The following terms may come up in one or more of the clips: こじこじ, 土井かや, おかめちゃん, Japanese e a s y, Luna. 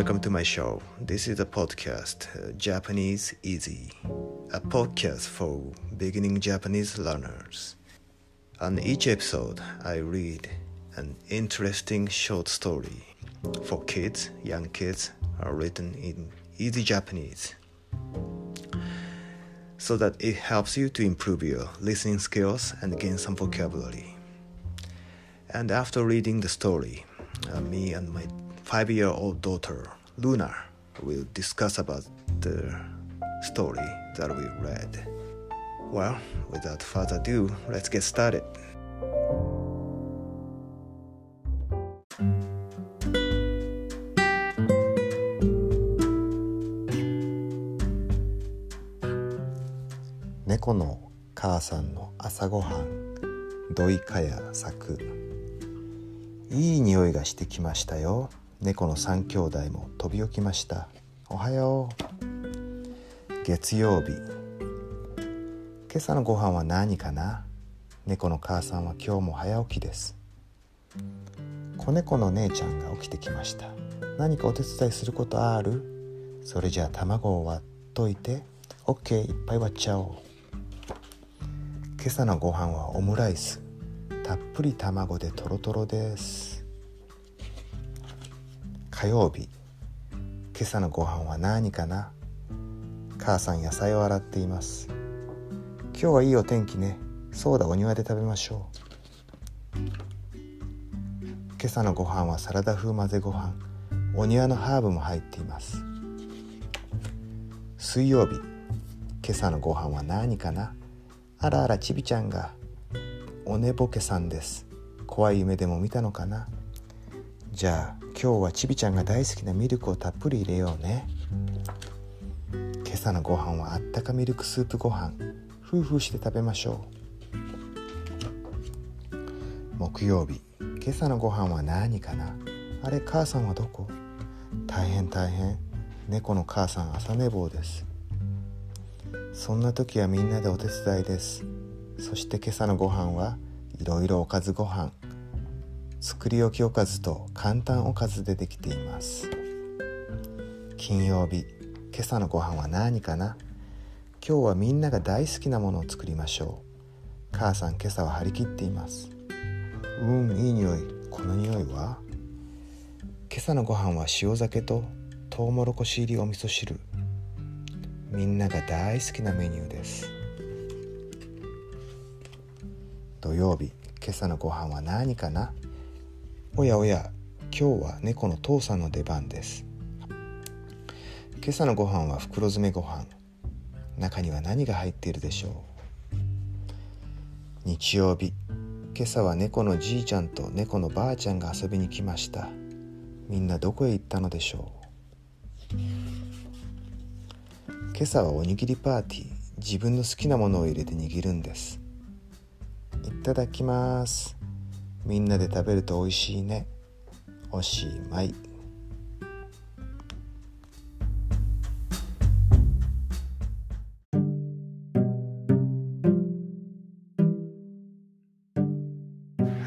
welcome to my show. This is a podcast, Japanese Easy, a podcast for beginning Japanese learners. On each episode, I read an interesting short story for kids, young kids, written in easy Japanese, so that it helps you to improve your listening skills and gain some vocabulary. And after reading the story, me and my 5-year-old daughter, Luna, will discuss about the story that we read. Well, without further ado, let's get started. 猫の母さんの朝ごはん、土井かや作。いい匂いがしてきましたよ。猫の3兄弟も飛び起きました。おはよう。月曜日。今朝のご飯は何かな。猫の母さんは今日も早起きです。子猫の姉ちゃんが起きてきました。何かお手伝いすることある？それじゃあ卵を割っといて。 OK、 いっぱい割っちゃおう。今朝のご飯はオムライス。たっぷり卵でトロトロです。火曜日。今朝のご飯は何かな。母さん野菜を洗っています。今日はいいお天気ね。そうだ、お庭で食べましょう。今朝のご飯はサラダ風混ぜご飯。お庭のハーブも入っています。水曜日。今朝のご飯は何かな。あらあら、ちびちゃんがお寝ぼけさんです。怖い夢でも見たのかな。じゃあ今日はちびちゃんが大好きなミルクをたっぷり入れようね。今朝のご飯はあったかミルクスープご飯。ふうふうして食べましょう。木曜日。今朝のご飯は何かな。あれ、母さんはどこ？大変大変。猫の母さん朝寝坊です。そんな時はみんなでお手伝いです。そして今朝のご飯はいろいろおかずご飯。作り置きおかずと簡単おかずでできています。金曜日。今朝のご飯は何かな。今日はみんなが大好きなものを作りましょう。母さん今朝は張り切っています。いい匂い。この匂いは。今朝のご飯は塩酒とトウモロコシ入りお味噌汁。みんなが大好きなメニューです。土曜日。今朝のご飯は何かな。おやおや、今日は猫の父さんの出番です。今朝のご飯は袋詰めご飯。中には何が入っているでしょう。日曜日。今朝は猫のじいちゃんと猫のばあちゃんが遊びに来ました。みんなどこへ行ったのでしょう。今朝はおにぎりパーティー。自分の好きなものを入れて握るんです。いただきます。みんなで食べると美味しいね。おしまい。は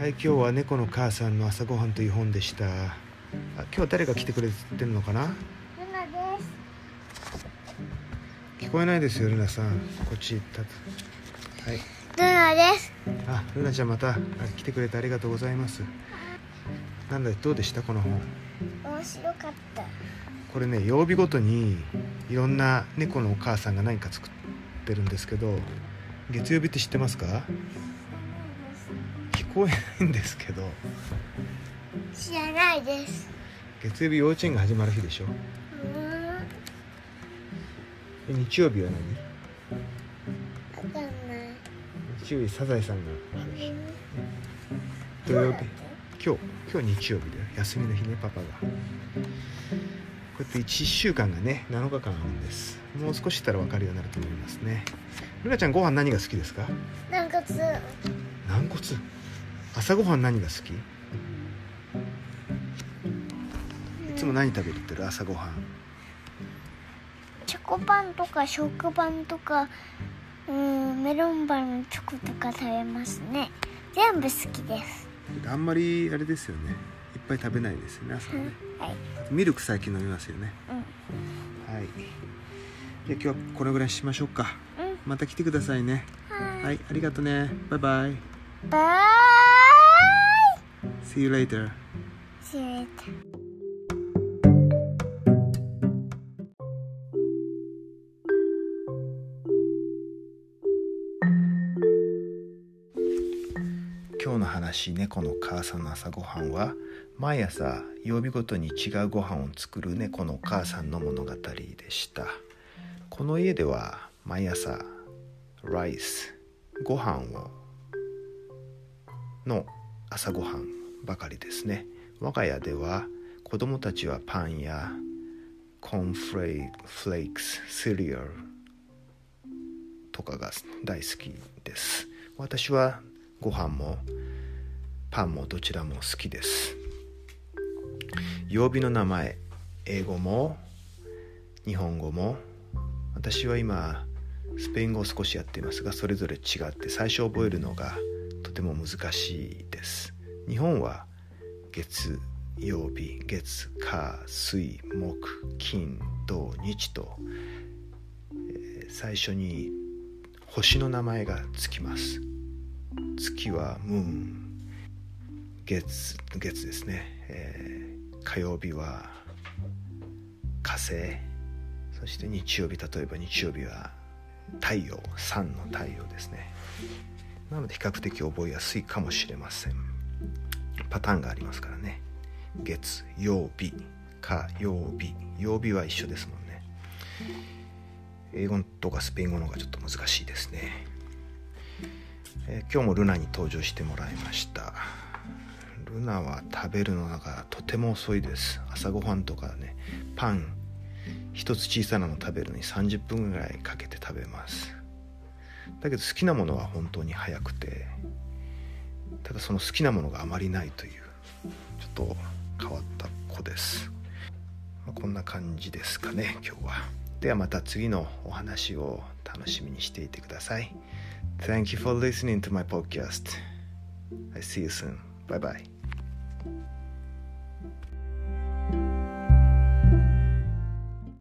い、今日は猫の母さんの朝ごはんという本でした。今日誰が来てくれてるのかな。ルナです。聞こえないですよ、ルナさん。こっち立つ。はい、ルナです。あ、ルナちゃん、また来てくれてありがとうございます。なんだ、どうでしたこの本。面白かった。これね、曜日ごとにいろんな猫のお母さんが何か作ってるんですけど、月曜日って知ってますか。聞こえないんですけど。知らないです。月曜日幼稚園が始まる日でしょ。日曜日は何。サザエさんがある日。土曜日。今日日曜日だよ。休みの日ね、パパが。こうやって1週間がね、7日間あるんです。もう少ししたら分かるようになると思いますね。ルナちゃん、ご飯何が好きですか。軟骨。朝ごはん何が好き。いつも何食べてる朝ごはん。チョコパンとか食パンとかメロンパンのチョコとか食べますね。全部好きです。あんまりあれですよね、いっぱい食べないですよね、朝ね、はい、ミルク最近飲みますよね、うん、はい。じゃあ今日はこれぐらいしましょうか、うん、また来てくださいね、はい、はい、ありがとうね、バイバイ、バイ、 See you later. See you later.今日の話、猫の母さんの朝ごはんは、毎朝曜日ごとに違うご飯を作る猫の母さんの物語でした。この家では毎朝ライス、ご飯をの朝ごはんばかりですね。我が家では子供たちはパンやコーンフレークス、シリアルとかが大好きです。私はご飯もパンもどちらも好きです。曜日の名前、英語も日本語も、私は今スペイン語を少しやっていますが、それぞれ違って最初覚えるのがとても難しいです。日本は月曜日、月、火、水、木、金、土、日と、最初に星の名前がつきます。月はムーン、月ですね、火曜日は火星、そして日曜日、例えば日曜日は太陽、サンの太陽ですね。なので比較的覚えやすいかもしれません。パターンがありますからね。月曜日、火曜日、曜日は一緒ですもんね。英語とかスペイン語の方がちょっと難しいですね。今日もルナに登場してもらいました。ルナは食べるのがとても遅いです。朝ごはんとかね、パン一つ小さなの食べるのに30分ぐらいかけて食べます。だけど好きなものは本当に早くて、ただその好きなものがあまりないという、ちょっと変わった子です。まあ、こんな感じですかね、今日は。ではまた次のお話を楽しみにしていてください。Thank you for listening to my podcast. I see you soon. Bye bye.